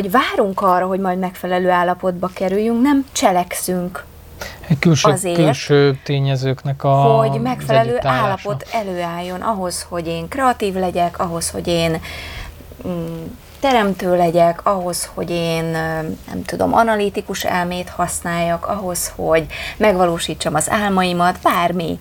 hogy várunk arra, hogy majd megfelelő állapotba kerüljünk, nem cselekszünk. Külső tényezőknek hogy megfelelő állapot előálljon ahhoz, hogy én kreatív legyek, ahhoz, hogy én teremtő legyek, ahhoz, hogy én, nem tudom, analitikus elmét használjak, ahhoz, hogy megvalósítsam az álmaimat, bármi.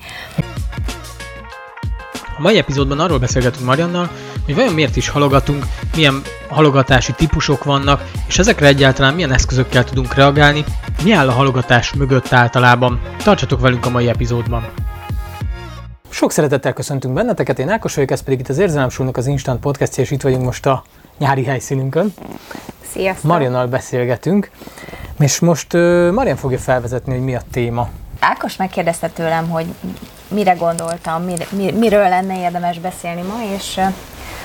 A mai epizódban arról beszélgetünk Mariannal, hogy vajon miért is halogatunk, milyen halogatási típusok vannak, és ezekre egyáltalán milyen eszközökkel tudunk reagálni, mi áll a halogatás mögött általában. Tartsatok velünk a mai epizódban! Sok szeretettel köszöntünk benneteket, én Ákos vagyok, ez pedig itt az Érzelemsulinak az Instant podcastja, és itt vagyunk most a nyári helyszínünkön. Sziasztok! Mariannal beszélgetünk, és most Mariann fogja felvezetni, hogy mi a téma. Ákos megkérdezte tőlem, hogy mire gondoltam, miről lenne érdemes beszélni ma, és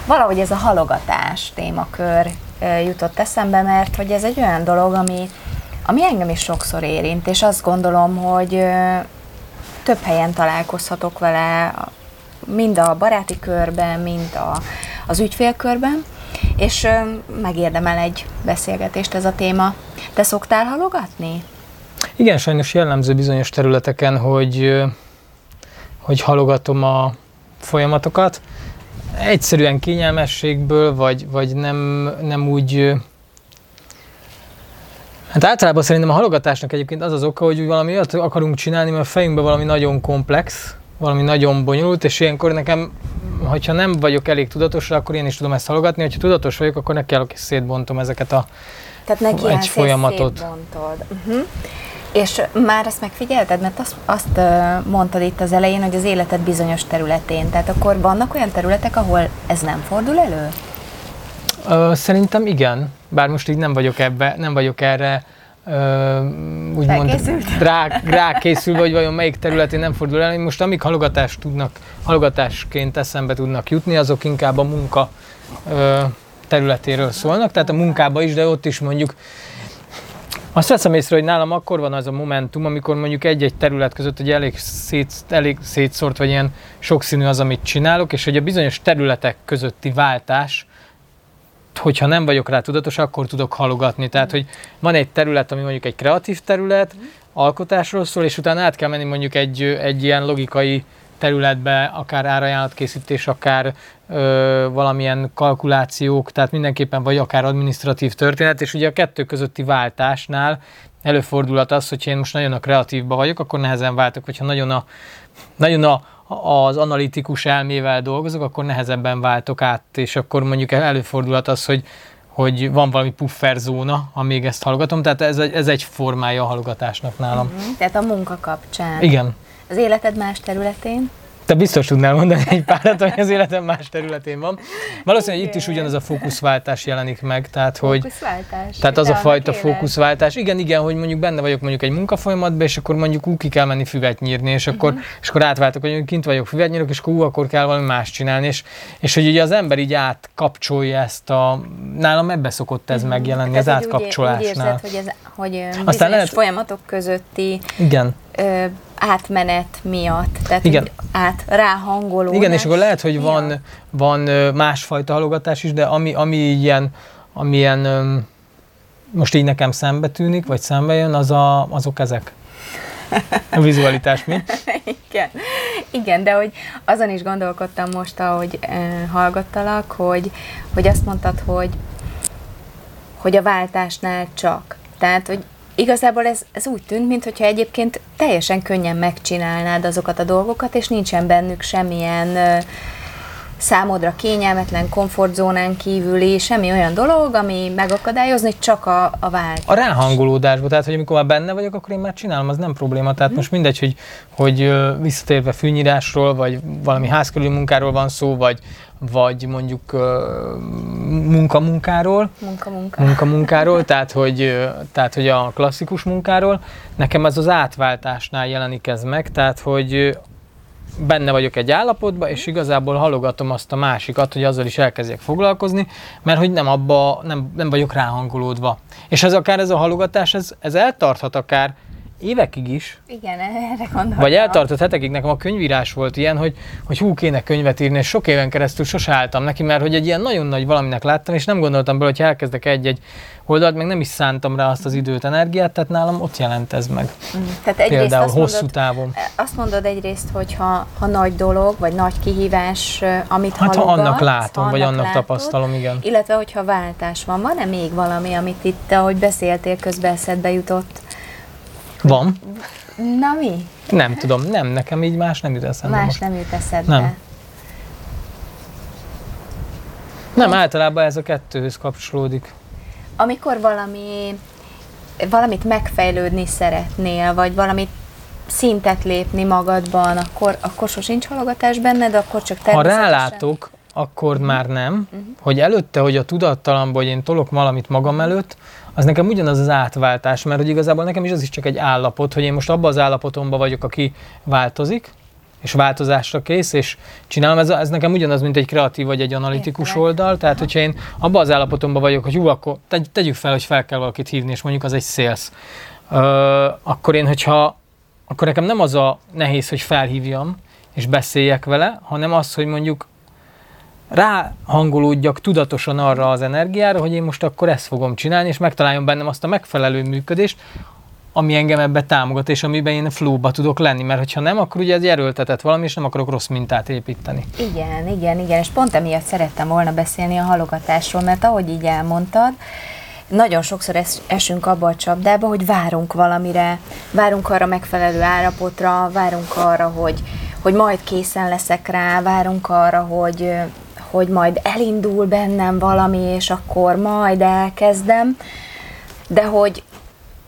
valahogy ez a halogatás témakör jutott eszembe, mert hogy ez egy olyan dolog, ami engem is sokszor érint, és azt gondolom, hogy több helyen találkozhatok vele, mind a baráti körben, mind az ügyfélkörben, és megérdemel egy beszélgetést ez a téma. Te szoktál halogatni? Igen, sajnos jellemző bizonyos területeken, hogy halogatom a folyamatokat. Egyszerűen kényelmességből, vagy nem úgy... Hát általában szerintem a halogatásnak egyébként az oka, hogy úgy valami olyat akarunk csinálni, mert a fejünkben valami nagyon komplex, valami nagyon bonyolult, és ilyenkor nekem, hogyha nem vagyok elég tudatos, akkor én is tudom ezt halogatni, hogyha tudatos vagyok, akkor nekiállok és szétbontom ezeket egy folyamatot. Uh-huh. És már ezt megfigyelted? Mert azt mondtad itt az elején, hogy az életed bizonyos területén. Tehát akkor vannak olyan területek, ahol ez nem fordul elő? Szerintem igen. Bár most így nem vagyok erre úgymond rákészülve, hogy vajon melyik területén nem fordul elő. Most amik halogatásként eszembe tudnak jutni, azok inkább a munka területéről szólnak. Tehát a munkába is, de ott is mondjuk azt veszem észre, hogy nálam akkor van az a momentum, amikor mondjuk egy-egy terület között ugye elég szétszórt, vagy ilyen sokszínű az, amit csinálok, és hogy a bizonyos területek közötti váltás, hogyha nem vagyok rá tudatos, akkor tudok halogatni. Tehát, hogy van egy terület, ami mondjuk egy kreatív terület, alkotásról szól, és utána át kell menni mondjuk egy ilyen logikai területbe, akár árajánlatkészítés, akár valamilyen kalkulációk, tehát mindenképpen, vagy akár adminisztratív történet, és ugye a kettő közötti váltásnál előfordulhat az, hogyha én most nagyon a kreatívba vagyok, akkor nehezen váltok, hogyha nagyon az analitikus elmével dolgozok, akkor nehezebben váltok át, és akkor mondjuk előfordulhat az, hogy van valami pufferzóna, amíg ezt hallgatom, tehát ez egy formája a hallgatásnak nálam. Uh-huh. Tehát a munka kapcsán. Igen. Az életed más területén? Te biztos tudnál mondani egy párat, hogy az életem más területén van. Valószínűleg itt is ugyanaz a fókuszváltás jelenik meg, tehát hogy... Fókuszváltás? Tehát az a fajta fókuszváltás. Igen, hogy mondjuk benne vagyok mondjuk egy munkafolyamatban, és akkor mondjuk ki kell menni füvet nyírni, és akkor, és akkor átváltok, hogy kint vagyok, füvet nyírok, és akkor kell valami más csinálni. És hogy ugye az ember így átkapcsolja ezt nálam ebbe szokott ez megjelenni, az átkapcsolásnál. Úgy érzed, hogy bizonyos folyamatok közötti... Igen. Átmenet miatt, tehát így ráhangolódás. Igen, és akkor lehet, hogy van másfajta halogatás is, de ami ilyen most így nekem szembe tűnik, vagy szembe jön, azok ezek. A vizualitás mi? Igen, de hogy azon is gondolkodtam most, ahogy hallgattalak, hogy azt mondtad, hogy a váltásnál csak. Tehát, hogy igazából ez úgy tűnt, mintha egyébként teljesen könnyen megcsinálnád azokat a dolgokat, és nincsen bennük semmilyen számodra kényelmetlen, komfortzónán kívüli, semmi olyan dolog, ami megakadályozni, csak a váltás. A ráhangolódásba, tehát, hogy amikor már benne vagyok, akkor én már csinálom, az nem probléma. Tehát most mindegy, hogy visszatérve fűnyírásról, vagy valami házkörüli munkáról van szó, vagy mondjuk munkamunkáról, tehát hogy a klasszikus munkáról. Nekem ez az átváltásnál jelenik ez meg, tehát hogy benne vagyok egy állapotban, és igazából halogatom azt a másikat, hogy azzal is elkezdjek foglalkozni, mert hogy nem vagyok ráhangolódva. És ez a halogatás, ez eltarthat akár évekig is. Igen, erre gondoltam. Vagy eltartott hetekig, nekem a könyvírás volt ilyen, hogy hú, kéne könyvet írni, és sok éven keresztül sose álltam neki, mert hogy egy ilyen nagyon nagy valaminek láttam, és nem gondoltam bele, hogy elkezdek egy oldalt, meg nem is szántam rá azt az időt, energiát, tehát nálam ott jelent ez meg. Tehát például hosszú távon. Azt mondod egyrészt, hogy ha nagy dolog, vagy nagy kihívás, amit halogatsz, ha annak látom, ha vagy annak tapasztalom, igen. Illetve, hogyha váltás van, van-e még valami, amit itt, ahogy beszéltél, közben eszedbe jutott? Van. Na mi? Nem tudom, nem, nekem így más nem jut eszembe. Más most. Nem jut eszedbe. Nem, általában ez a kettőhöz kapcsolódik. Amikor valamit megfejlődni szeretnél, vagy valamit szintet lépni magadban, akkor sosincs halogatás benned, akkor csak természetesen... Ha rálátok, akkor már nem, hogy előtte, hogy a tudattalamból, hogy én tolok valamit magam előtt, az nekem ugyanaz az átváltás, mert hogy igazából nekem is az is csak egy állapot, hogy én most abban az állapotomban vagyok, aki változik, és változásra kész, és csinálom, ez nekem ugyanaz, mint egy kreatív vagy egy analitikus oldal, tehát hogyha én abban az állapotomban vagyok, hogy akkor tegyük fel, hogy fel kell valakit hívni, és mondjuk az egy sales, akkor nekem nem az a nehéz, hogy felhívjam, és beszéljek vele, hanem az, hogy mondjuk ráhangolódjak tudatosan arra az energiára, hogy én most akkor ezt fogom csinálni, és megtaláljon bennem azt a megfelelő működést, ami engem ebbe támogat, és amiben én flowba tudok lenni, mert hogyha nem, akkor ugye ez erőltetett valami, és nem akarok rossz mintát építeni. Igen, és pont emiatt szerettem volna beszélni a halogatásról, mert ahogy így elmondtad, nagyon sokszor esünk abba a csapdába, hogy várunk valamire, várunk arra megfelelő állapotra, várunk arra, hogy majd készen leszek rá, várunk arra, hogy majd elindul bennem valami, és akkor majd elkezdem, de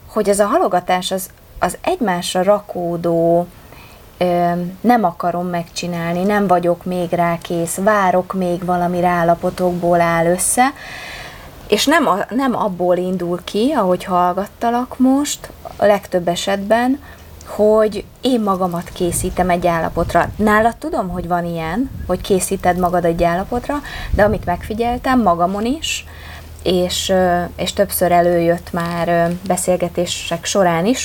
hogy ez a halogatás az egymásra rakódó, nem akarom megcsinálni, nem vagyok még rá kész, várok még valami állapotokból áll össze, és nem abból indul ki, ahogy hallgattalak most, a legtöbb esetben, hogy én magamat készítem egy állapotra. Nálad tudom, hogy van ilyen, hogy készíted magad egy állapotra, de amit megfigyeltem magamon is, és többször előjött már beszélgetések során is,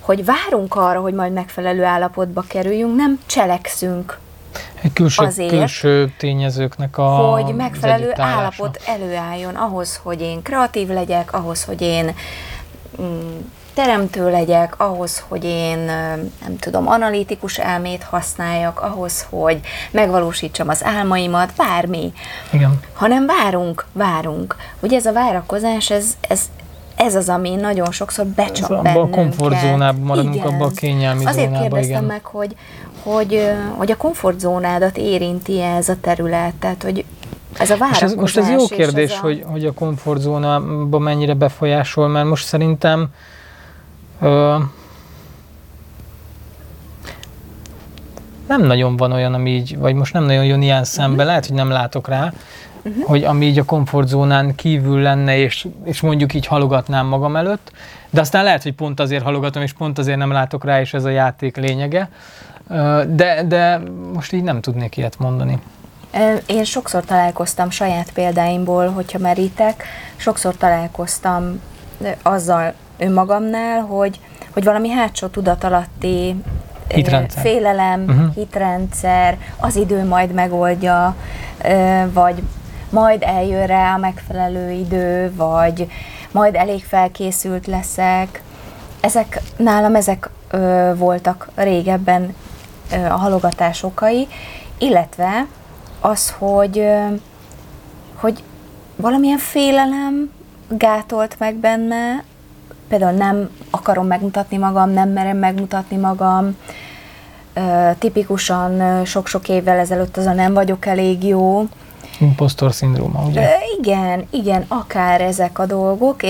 hogy várunk arra, hogy majd megfelelő állapotba kerüljünk, nem cselekszünk. Külső tényezőknek hogy megfelelő állapot előálljon ahhoz, hogy én kreatív legyek, ahhoz, hogy én teremtő legyek, ahhoz, hogy én, nem tudom, analitikus elmét használjak, ahhoz, hogy megvalósítsam az álmaimat, bármi. Igen. Hanem várunk. Ugye ez a várakozás, ez az, ami nagyon sokszor becsap bennünket. Abba a komfortzónában maradunk, abba a kényelmi zónába. Azért kérdeztem meg, hogy a komfortzónádat érinti ez a terület, tehát hogy ez a várakozás. Most ez jó kérdés, ez hogy a komfortzónába mennyire befolyásol, mert most szerintem nem nagyon van olyan, ami így, vagy most nem nagyon jön ilyen szembe, lehet, hogy nem látok rá, hogy ami így a komfortzónán kívül lenne, és mondjuk így halogatnám magam előtt, de aztán lehet, hogy pont azért halogatom, és pont azért nem látok rá, és ez a játék lényege, de most így nem tudnék ilyet mondani. Én sokszor találkoztam saját példáimból, hogyha merítek, sokszor találkoztam azzal önmagamnál, hogy valami hátsó tudatalatti félelem, hitrendszer, az idő majd megoldja, vagy majd eljön rá a megfelelő idő, vagy majd elég felkészült leszek. Nálam ezek voltak régebben a halogatás okai, illetve az, hogy valamilyen félelem gátolt meg benne, például nem akarom megmutatni magam, nem merem megmutatni magam. Tipikusan sok-sok évvel ezelőtt az a nem vagyok elég jó. Impostor szindróma, ugye? Igen, akár ezek a dolgok,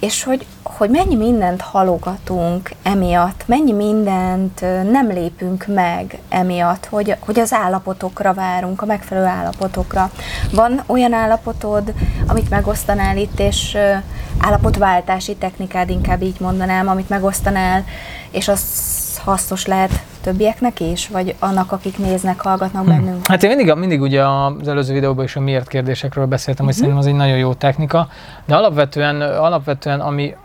és hogy mennyi mindent halogatunk emiatt, mennyi mindent nem lépünk meg emiatt, hogy az állapotokra várunk, a megfelelő állapotokra. Van olyan állapotod, amit megosztanál itt, és állapotváltási technikád, inkább így mondanám, amit megosztanál, és az hasznos lehet többieknek is, vagy annak, akik néznek, hallgatnak bennünket? Hát én mindig ugye az előző videóban is a miért kérdésekről beszéltem, hogy szerintem az egy nagyon jó technika, de alapvetően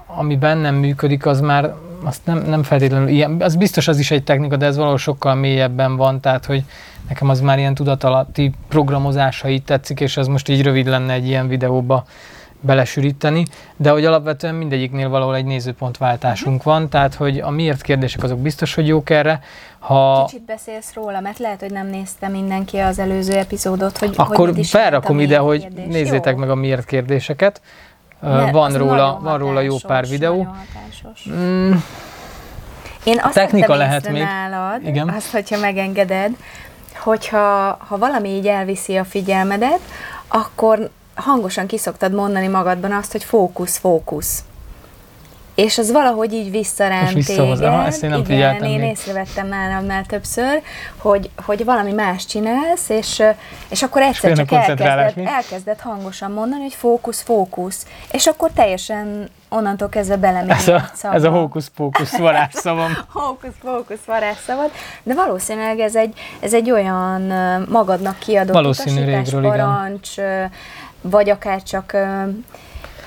ami bennem működik, az már Azt nem feltétlenül ilyen, az biztos az is egy technika, de ez valahol sokkal mélyebben van, tehát hogy nekem az már ilyen tudatalatti programozásai tetszik, és ez most így rövid lenne egy ilyen videóba belesűríteni, de hogy alapvetően mindegyiknél valahol egy nézőpontváltásunk van, tehát hogy a miért kérdések azok biztos, hogy jók erre. Ha kicsit beszélsz róla, mert lehet, hogy nem nézte mindenki az előző epizódot, hogy akkor hogy felrakom ide, hogy nézzétek meg a miért kérdéseket. Van róla jó pár videó. Én azt tettem nálad, igen. Azt, hogyha megengeded, hogyha valami így elviszi a figyelmedet, akkor hangosan kiszoktad mondani magadban azt, hogy fókusz, fókusz. És az valahogy így visszarám téged. Ezt én nem figyeltem. Igen, én észrevettem nálamnál többször, hogy valami más csinálsz, és akkor egyszer csak elkezdett hangosan mondani, hogy fókusz, fókusz. És akkor teljesen onnantól kezdve belemény ez a hókusz-pókusz varázsszavam. Hókusz-pókusz varázsszavam. De valószínűleg ez egy olyan magadnak kiadott utasítás, parancs, vagy akár csak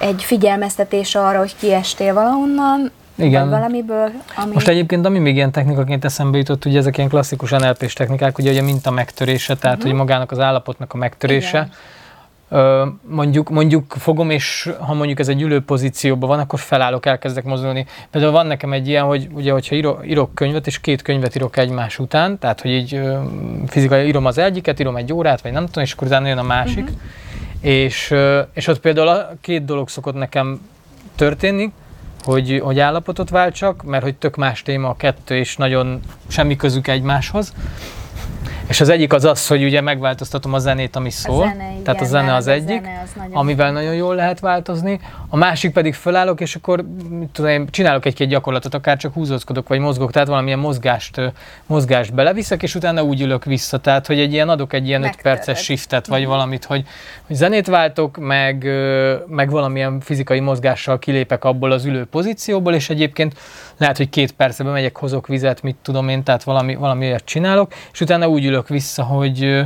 egy figyelmeztetés arra, hogy kiestél valahonnan, igen. Vagy valamiből. Ami... Most egyébként, ami még ilyen technikaként eszembe jutott, ugye ezek ilyen klasszikus NLP-s technikák, ugye hogy a minta megtörése, tehát hogy magának az állapotnak a megtörése. Mondjuk fogom, és ha mondjuk ez egy ülő pozícióban van, akkor felállok, elkezdek mozdulni. Például van nekem egy ilyen, hogy ugye, hogyha írok könyvet, és két könyvet írok egymás után, tehát hogy így fizikai írom az egyiket, írom egy órát, vagy nem tudom, és akkor utána jön a másik. És ott például a két dolog szokott nekem történni, hogy állapotot váltsak, mert hogy tök más téma a kettő, és nagyon semmi közük egymáshoz. És az egyik az, hogy ugye megváltoztatom a zenét, ami szól, tehát a zene az egyik, amivel nagyon jól lehet változni. A másik pedig fölállok, és akkor csinálok egy-két gyakorlatot, akár csak húzózkodok, vagy mozgok, tehát valamilyen mozgást beleviszek, és utána úgy ülök vissza, tehát hogy adok egy ilyen 5 perces shiftet, vagy valamit, hogy zenét váltok, meg valamilyen fizikai mozgással kilépek abból az ülő pozícióból, és egyébként lehet, hogy 2 percben megyek, hozok vizet, mit tudom én, tehát valami olyat csinálok, és utána úgy ülök vissza, hogy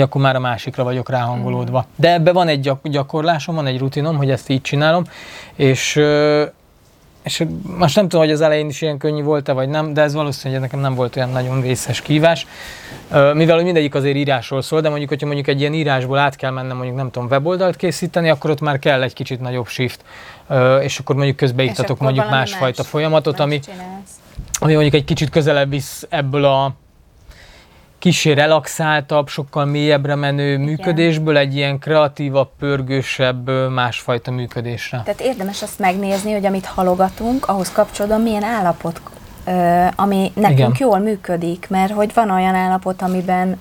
akkor már a másikra vagyok ráhangolódva. De ebben van egy gyakorlásom, van egy rutinom, hogy ezt így csinálom, és most nem tudom, hogy az elején is ilyen könnyű volt-e, vagy nem, de ez valószínűleg nekem nem volt olyan nagyon vészes kihívás, mivel hogy mindegyik azért írásról szól, de mondjuk, hogyha mondjuk egy ilyen írásból át kell mennem, mondjuk nem tudom, weboldalt készíteni, akkor ott már kell egy kicsit nagyobb shift, és akkor mondjuk közbeiktatok mondjuk másfajta folyamatot, ami mondjuk egy kicsit közelebb visz ebből a kissé relaxáltabb, sokkal mélyebbre menő működésből egy ilyen kreatívabb, pörgősebb, másfajta működésre. Tehát érdemes azt megnézni, hogy amit halogatunk, ahhoz kapcsolódóan milyen állapot, ami nekünk jól működik, mert hogy van olyan állapot, amiben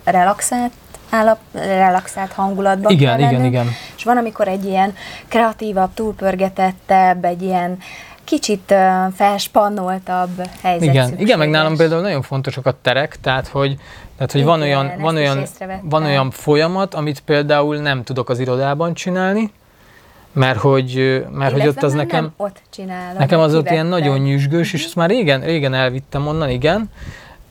relaxált hangulatban kell lennünk, és van, amikor egy ilyen kreatívabb, túlpörgetettebb, egy ilyen kicsit felspannoltabb helyzet. Igen, meg nálam például nagyon fontosak a terek, tehát hogy van olyan folyamat, amit például nem tudok az irodában csinálni, mert hogy ott az nekem ott csinálom. Nekem az ott ilyen nagyon nyüzsgős, és azt már régen elvittem onnan, igen.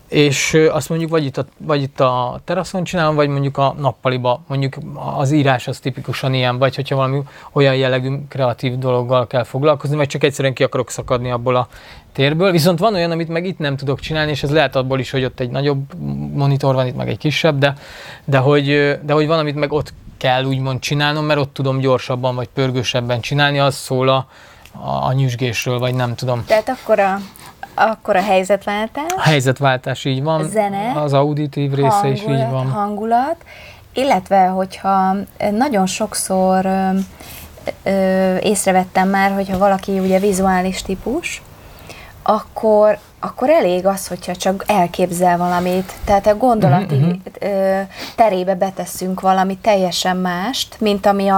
És azt mondjuk vagy itt a teraszon csinálom, vagy mondjuk a nappaliba, mondjuk az írás az tipikusan ilyen, vagy hogyha valami olyan jellegű kreatív dologgal kell foglalkozni, vagy csak egyszerűen ki akarok szakadni abból a térből. Viszont van olyan, amit meg itt nem tudok csinálni, és ez lehet abból is, hogy ott egy nagyobb monitor van, itt meg egy kisebb, de hogy van, amit meg ott kell úgymond csinálnom, mert ott tudom gyorsabban vagy pörgősebben csinálni, az szól a nyüzsgésről, vagy nem tudom. Tehát akkor a helyzetváltás. A helyzetváltás így van, zene, az auditív része is így van. Hangulat, illetve hogyha nagyon sokszor észrevettem már, hogyha valaki ugye vizuális típus, akkor elég az, hogyha csak elképzel valamit, tehát a gondolati terébe betesszünk valami teljesen mást, mint ami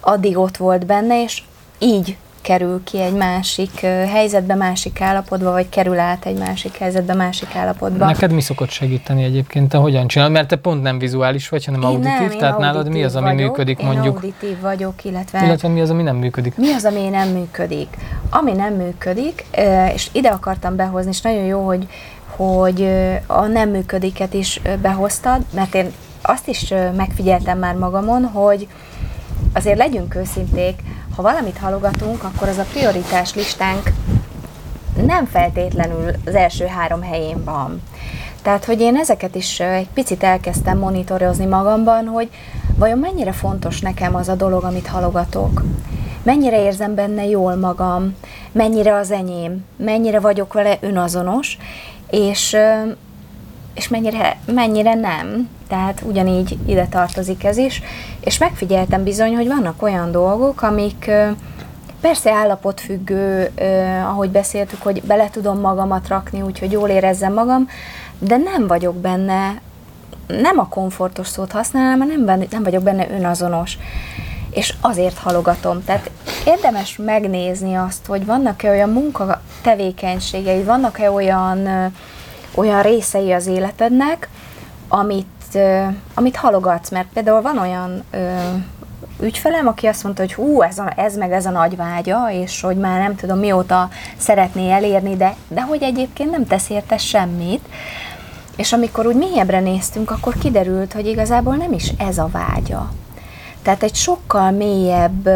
addig ott volt benne, és így kerül ki egy másik helyzetbe, másik állapotba, vagy kerül át egy másik helyzetbe, másik állapotba. Neked mi szokott segíteni egyébként, te hogyan csinálod? Mert te pont nem vizuális vagy, hanem auditív, tehát nálad mi az, ami működik mondjuk? Én auditív vagyok, illetve mi az, ami nem működik? Mi az, ami nem működik? Ami nem működik, és ide akartam behozni, és nagyon jó, hogy a nem működiket is behoztad, mert én azt is megfigyeltem már magamon, hogy azért legyünk őszinték, ha valamit halogatunk, akkor az a prioritás listánk nem feltétlenül az első 3 helyén van. Tehát, hogy én ezeket is egy picit elkezdtem monitorozni magamban, hogy vajon mennyire fontos nekem az a dolog, amit halogatok. Mennyire érzem benne jól magam, mennyire az enyém, mennyire vagyok vele önazonos, és mennyire nem. Tehát ugyanígy ide tartozik ez is. És megfigyeltem bizony, hogy vannak olyan dolgok, amik persze állapotfüggő, ahogy beszéltük, hogy bele tudom magamat rakni, úgyhogy jól érezzem magam, de nem vagyok benne, nem a komfortos szót használom, hanem nem vagyok benne önazonos. És azért halogatom. Tehát érdemes megnézni azt, hogy vannak-e olyan munkatevékenységei, vannak-e olyan részei az életednek, amit halogatsz. Mert például van olyan ügyfelem, aki azt mondta, hogy hú, ez meg ez a nagy vágya, és hogy már nem tudom mióta szeretné elérni, de hogy egyébként nem tesz érte semmit. És amikor úgy mélyebbre néztünk, akkor kiderült, hogy igazából nem is ez a vágya. Tehát egy sokkal mélyebb...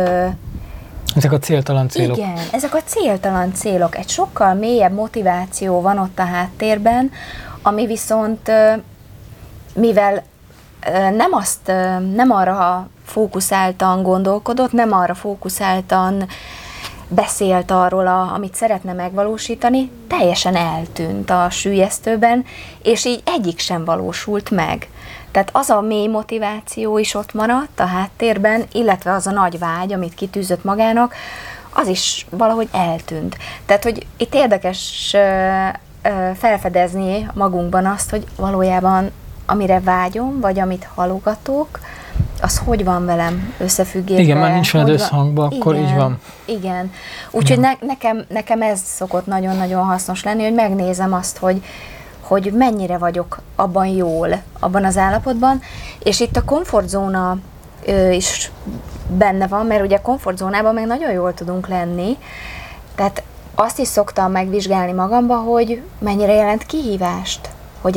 Ezek a céltalan célok. Igen, ezek a céltalan célok. Egy sokkal mélyebb motiváció van ott a háttérben, ami viszont, mivel nem arra fókuszáltan gondolkodott, nem arra fókuszáltan beszélt arról, amit szeretne megvalósítani, teljesen eltűnt a süllyesztőben, és így egyik sem valósult meg. Tehát az a mély motiváció is ott maradt a háttérben, illetve az a nagy vágy, amit kitűzött magának, az is valahogy eltűnt. Tehát, hogy itt érdekes felfedezni magunkban azt, hogy valójában amire vágyom, vagy amit halogatok, az hogy van velem összefüggésben? Igen, már nincs veled összhangban, akkor igen, így van. Igen. Úgyhogy nekem ez szokott nagyon-nagyon hasznos lenni, hogy megnézem azt, hogy mennyire vagyok abban jól, abban az állapotban, és itt a komfortzóna is benne van, mert ugye a komfortzónában meg nagyon jól tudunk lenni, tehát azt is szoktam megvizsgálni magamba, hogy mennyire jelent kihívást, hogy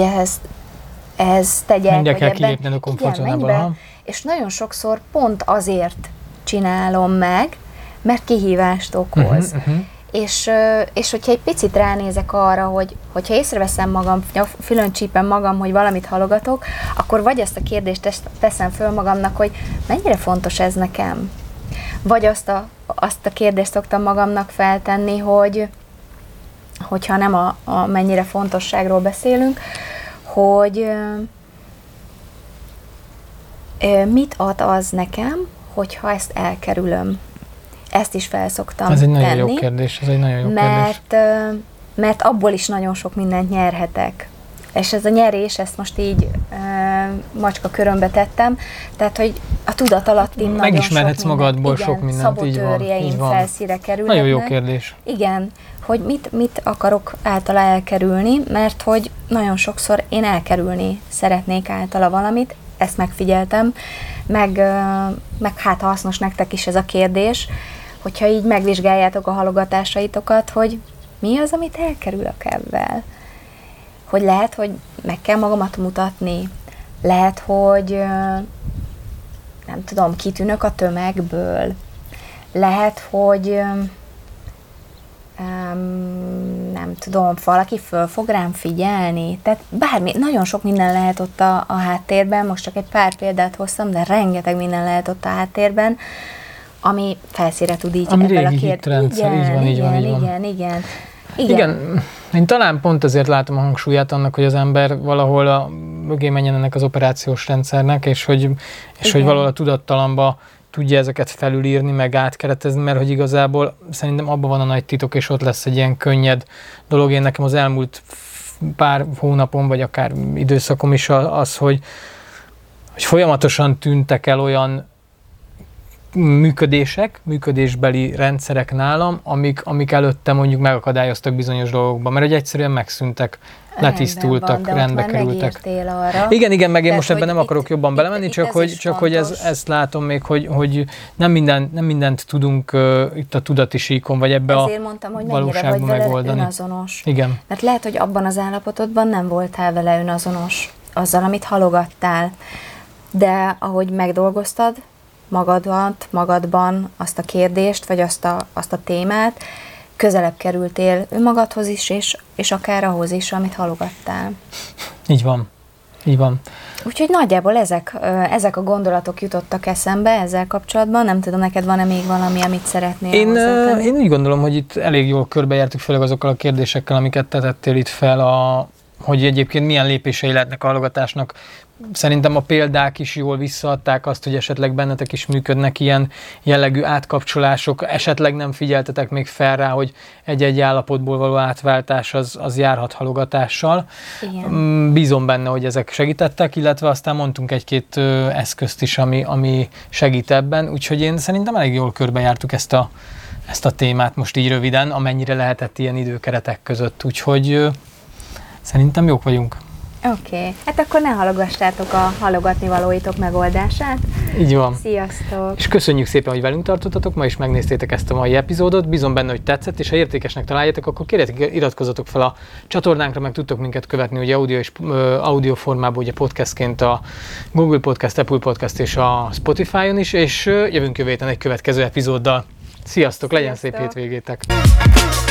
ehhez tegyek. Mennyire kell kilépni a komfortzónából. És nagyon sokszor pont azért csinálom meg, mert kihívást okoz. És hogyha egy picit ránézek arra, hogyha észreveszem magam, fülöncsípem magam, hogy valamit halogatok, akkor vagy azt a kérdést teszem föl magamnak, hogy mennyire fontos ez nekem? Vagy azt a kérdést szoktam magamnak feltenni, hogyha nem a mennyire fontosságról beszélünk, hogy mit ad az nekem, hogyha ezt elkerülöm? Ezt is felszoktam tenni. Ez egy nagyon jó kérdés. Mert abból is nagyon sok mindent nyerhetek. És ez a nyerés, ezt most így macska körömbe tettem, tehát, hogy a tudat alatti nagyon sok mindent. Megismerhetsz magadból sok mindent, így van. Igen, szabotőrjeim felszíre kerülnek. Nagyon jó kérdés. Igen, hogy mit akarok általa elkerülni, mert hogy nagyon sokszor én elkerülni szeretnék általa valamit, ezt megfigyeltem, meg hát hasznos nektek is ez a kérdés, hogyha így megvizsgáljátok a halogatásaitokat, hogy mi az, amit elkerülök ebben. Hogy lehet, hogy meg kell magamat mutatni, lehet, hogy nem tudom, kitűnök a tömegből, lehet, hogy nem tudom, valaki föl fog rám figyelni. Tehát bármi, nagyon sok minden lehet ott a háttérben, most csak egy pár példát hoztam, de rengeteg minden lehet ott a háttérben, ami felszíre tud így ebben a kérdésben. Ami régi hitrendszer, így van. Igen, én talán pont ezért látom a hangsúlyát annak, hogy az ember valahol a mögé menjen ennek az operációs rendszernek, és hogy valahol a tudattalanba tudja ezeket felülírni, meg átkeretezni, mert hogy igazából szerintem abban van a nagy titok, és ott lesz egy ilyen könnyed dolog. Én nekem az elmúlt pár hónapom, vagy akár időszakom is az, hogy folyamatosan tűntek el olyan működésbeli rendszerek nálam, amik előtte mondjuk megakadályoztak bizonyos dolgokban, mert hogy egyszerűen megszűntek, letisztultak, rendbe kerültek. Igen, meg én most ebben nem akarok jobban belemenni, csak hogy ezt látom még, hogy nem mindent tudunk itt a tudati síkon, vagy ebbe a valóságban megoldani. Igen. Mert lehet, hogy abban az állapotodban nem voltál vele önazonos azzal, amit halogattál, de ahogy megdolgoztad magadban azt a kérdést, vagy azt a témát, közelebb kerültél önmagadhoz is, és akár ahhoz is, amit halogattál. Így van. Így van. Úgyhogy nagyjából ezek a gondolatok jutottak eszembe ezzel kapcsolatban. Nem tudom, neked van-e még valami, amit szeretnél hozzátenni? Én úgy gondolom, hogy itt elég jól körbejártuk, főleg azokkal a kérdésekkel, amiket te tettél itt fel, hogy egyébként milyen lépései lehetnek a halogatásnak. Szerintem a példák is jól visszaadták azt, hogy esetleg bennetek is működnek ilyen jellegű átkapcsolások, esetleg nem figyeltetek még fel rá, hogy egy-egy állapotból való átváltás az járhat halogatással. Igen. Bízom benne, hogy ezek segítettek, illetve aztán mondtunk egy-két eszközt is, ami segít ebben, úgyhogy én szerintem elég jól körbejártuk ezt a témát most így röviden, amennyire lehetett ilyen időkeretek között, úgyhogy szerintem jók vagyunk. Oké. Hát akkor ne halogassátok a halogatnivalóitok megoldását. Így van. Sziasztok! És köszönjük szépen, hogy velünk tartottatok, ma is megnéztétek ezt a mai epizódot. Bízom benne, hogy tetszett, és ha értékesnek találjátok, akkor kérjétek, iratkozzatok fel a csatornánkra, meg tudtok minket követni, ugye audio formában, ugye podcastként a Google Podcast, Apple Podcast és a Spotify-on is, és jövünk jövő héten egy következő epizóddal. Sziasztok! Legyen szép hétvégétek!